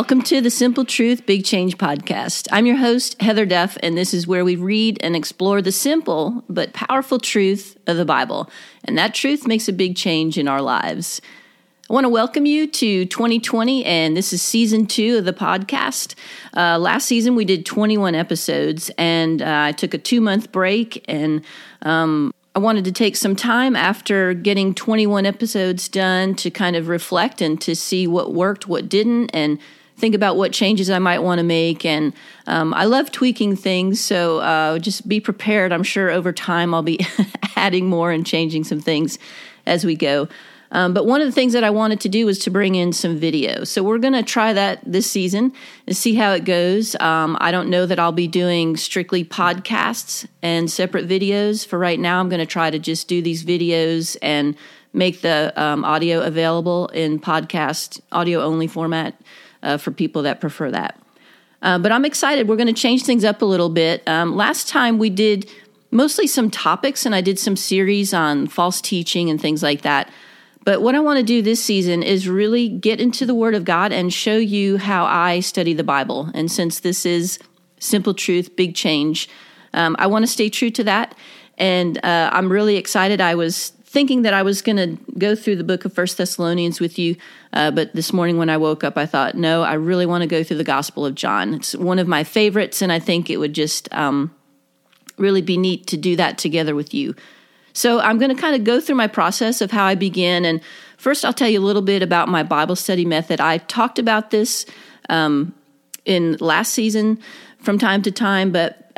Welcome to the Simple Truth, Big Change Podcast. I'm your host, Heather Duff, and this is where we read and explore the simple but powerful truth of the Bible. And that truth makes a big change in our lives. I want to welcome you to 2020, and this is season 2 of the podcast. Last season, we did 21 episodes, and I took a 2-month break, and I wanted to take some time after getting 21 episodes done to kind of reflect and to see what worked, what didn't, and think about what changes I might want to make. And I love tweaking things, so just be prepared. I'm sure over time I'll be adding more and changing some things as we go. But one of the things that I wanted to do was to bring in some video. So we're going to try that this season and see how it goes. I don't know that I'll be doing strictly podcasts and separate videos. For right now, I'm going to try to just do these videos and make the audio available in podcast, audio-only format for people that prefer that. But I'm excited. We're going to change things up a little bit. Last time we did mostly some topics, and I did some series on false teaching and things like that. But what I want to do this season is really get into the Word of God and show you how I study the Bible. And since this is Simple Truth, Big Change, I want to stay true to that. And I'm really excited. I was thinking that I was going to go through the book of First Thessalonians with you, but this morning when I woke up, I thought, no, I really want to go through the Gospel of John. It's one of my favorites, and I think it would just really be neat to do that together with you. So I'm going to kind of go through my process of how I begin, and first I'll tell you a little bit about my Bible study method. I talked about this in last season from time to time, but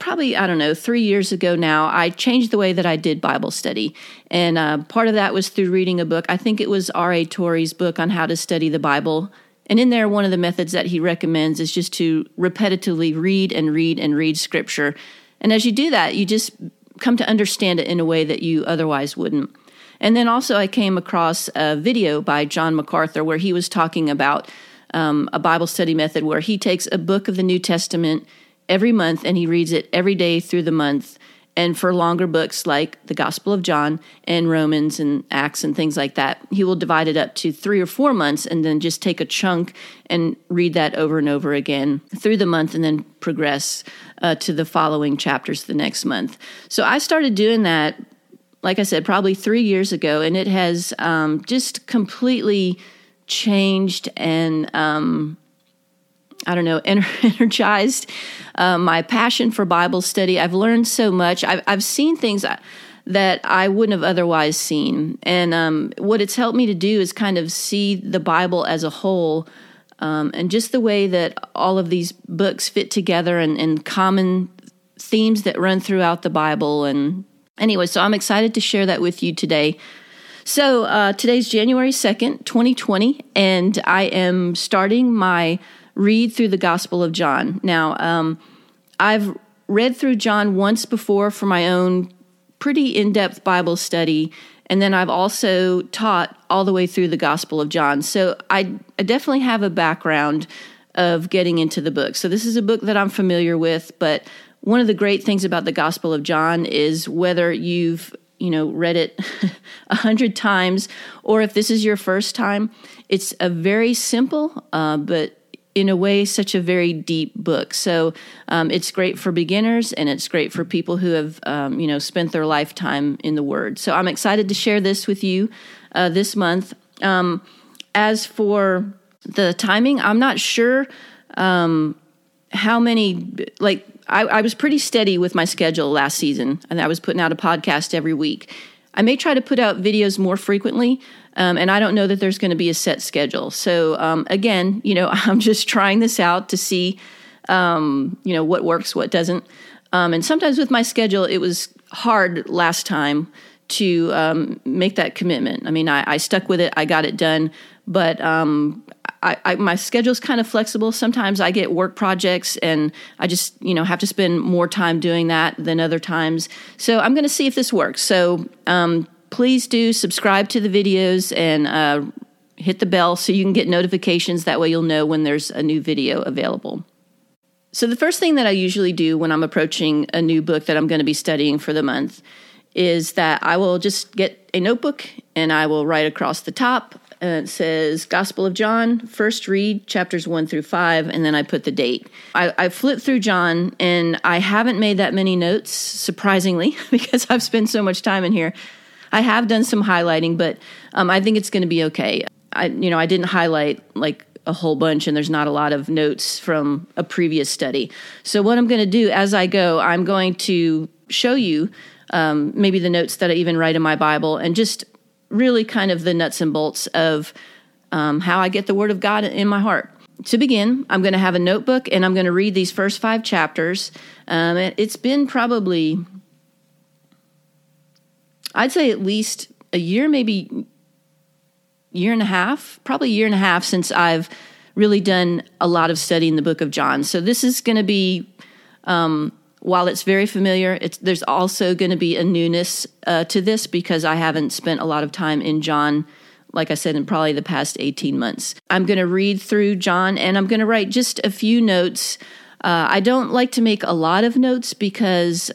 probably, 3 years ago now, I changed the way that I did Bible study, and part of that was through reading a book. I think it was R.A. Torrey's book on how to study the Bible, and in there, one of the methods that he recommends is just to repetitively read Scripture, and as you do that, you just come to understand it in a way that you otherwise wouldn't. And then also I came across a video by John MacArthur where he was talking about a Bible study method where he takes a book of the New Testament every month and he reads it every day through the month. And for longer books like the Gospel of John and Romans and Acts and things like that, he will divide it up to 3 or 4 months and then just take a chunk and read that over and over again through the month and then progress to the following chapters the next month. So I started doing that, like I said, probably 3 years ago, and it has just completely changed and energized my passion for Bible study. I've learned so much. I've seen things that I wouldn't have otherwise seen. And what it's helped me to do is kind of see the Bible as a whole and just the way that all of these books fit together and common themes that run throughout the Bible. And anyway, so I'm excited to share that with you today. So today's January 2nd, 2020, and I am starting my read through the Gospel of John. Now, I've read through John once before for my own pretty in-depth Bible study, and then I've also taught all the way through the Gospel of John. So I definitely have a background of getting into the book. So this is a book that I'm familiar with, but one of the great things about the Gospel of John is whether you've read it 100 times or if this is your first time, it's a very simple but in a way, such a very deep book. So it's great for beginners, and it's great for people who have, spent their lifetime in the Word. So I'm excited to share this with you this month. As for the timing, I'm not sure how many, I was pretty steady with my schedule last season, and I was putting out a podcast every week. I may try to put out videos more frequently, and I don't know that there's going to be a set schedule. So again, I'm just trying this out to see, what works, what doesn't. And sometimes with my schedule, it was hard last time to make that commitment. I mean, I stuck with it. I got it done. But my schedule's kind of flexible. Sometimes I get work projects, and I just have to spend more time doing that than other times. So I'm going to see if this works. So please do subscribe to the videos and hit the bell so you can get notifications. That way you'll know when there's a new video available. So the first thing that I usually do when I'm approaching a new book that I'm going to be studying for the month is that I will just get a notebook and I will write across the top and it says Gospel of John, first read chapters 1 through 5, and then I put the date. I flipped through John, and I haven't made that many notes, surprisingly, because I've spent so much time in here. I have done some highlighting, but I think it's going to be okay. I didn't highlight like a whole bunch, and there's not a lot of notes from a previous study. So what I'm going to do as I go, I'm going to show you maybe the notes that I even write in my Bible, and just really kind of the nuts and bolts of how I get the Word of God in my heart. To begin, I'm going to have a notebook, and I'm going to read these first 5 chapters. It's been probably, I'd say at least a year, maybe year and a half since I've really done a lot of study in the book of John. So this is going to be, while it's very familiar, there's also going to be a newness to this, because I haven't spent a lot of time in John, like I said, in probably the past 18 months. I'm going to read through John, and I'm going to write just a few notes. I don't like to make a lot of notes because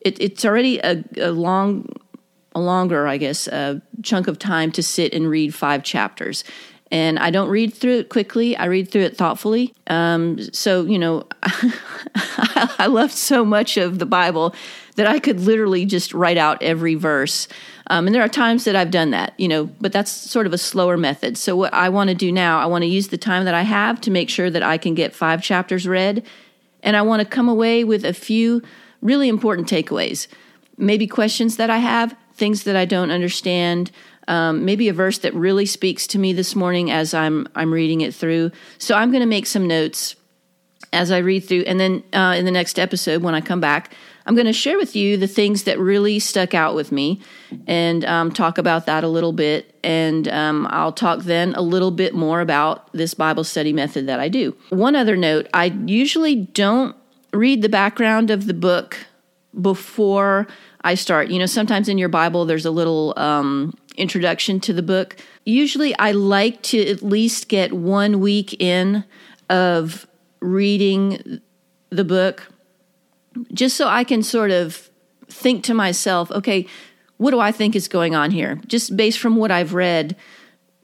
it's already a longer, I guess, chunk of time to sit and read 5 chapters. And I don't read through it quickly. I read through it thoughtfully. I loved so much of the Bible that I could literally just write out every verse. And there are times that I've done that, but that's sort of a slower method. So what I want to do now, I want to use the time that I have to make sure that I can get 5 chapters read. And I want to come away with a few really important takeaways, maybe questions that I have, things that I don't understand, maybe a verse that really speaks to me this morning as I'm reading it through. So I'm going to make some notes as I read through, and then in the next episode when I come back, I'm going to share with you the things that really stuck out with me, and talk about that a little bit, and I'll talk then a little bit more about this Bible study method that I do. One other note, I usually don't read the background of the book before I start. Sometimes in your Bible, there's a little introduction to the book. Usually I like to at least get 1 week in of reading the book, just so I can sort of think to myself, okay, what do I think is going on here? Just based from what I've read,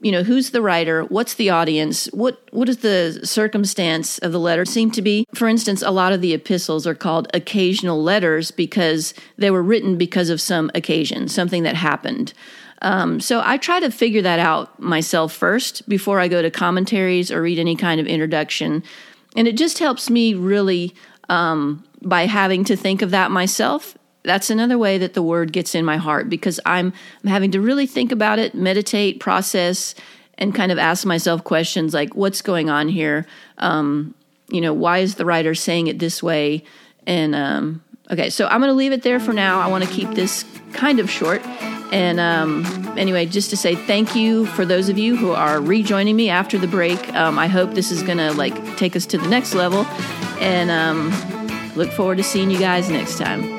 who's the writer? What's the audience? What does the circumstance of the letter seem to be? For instance, a lot of the epistles are called occasional letters because they were written because of some occasion, something that happened. So I try to figure that out myself first before I go to commentaries or read any kind of introduction. And it just helps me really by having to think of that myself. That's another way that the Word gets in my heart, because I'm having to really think about it, meditate, process, and kind of ask myself questions like, what's going on here? Why is the writer saying it this way? And okay, so I'm going to leave it there for now. I want to keep this kind of short. And anyway, just to say thank you for those of you who are rejoining me after the break. I hope this is going to take us to the next level. And look forward to seeing you guys next time.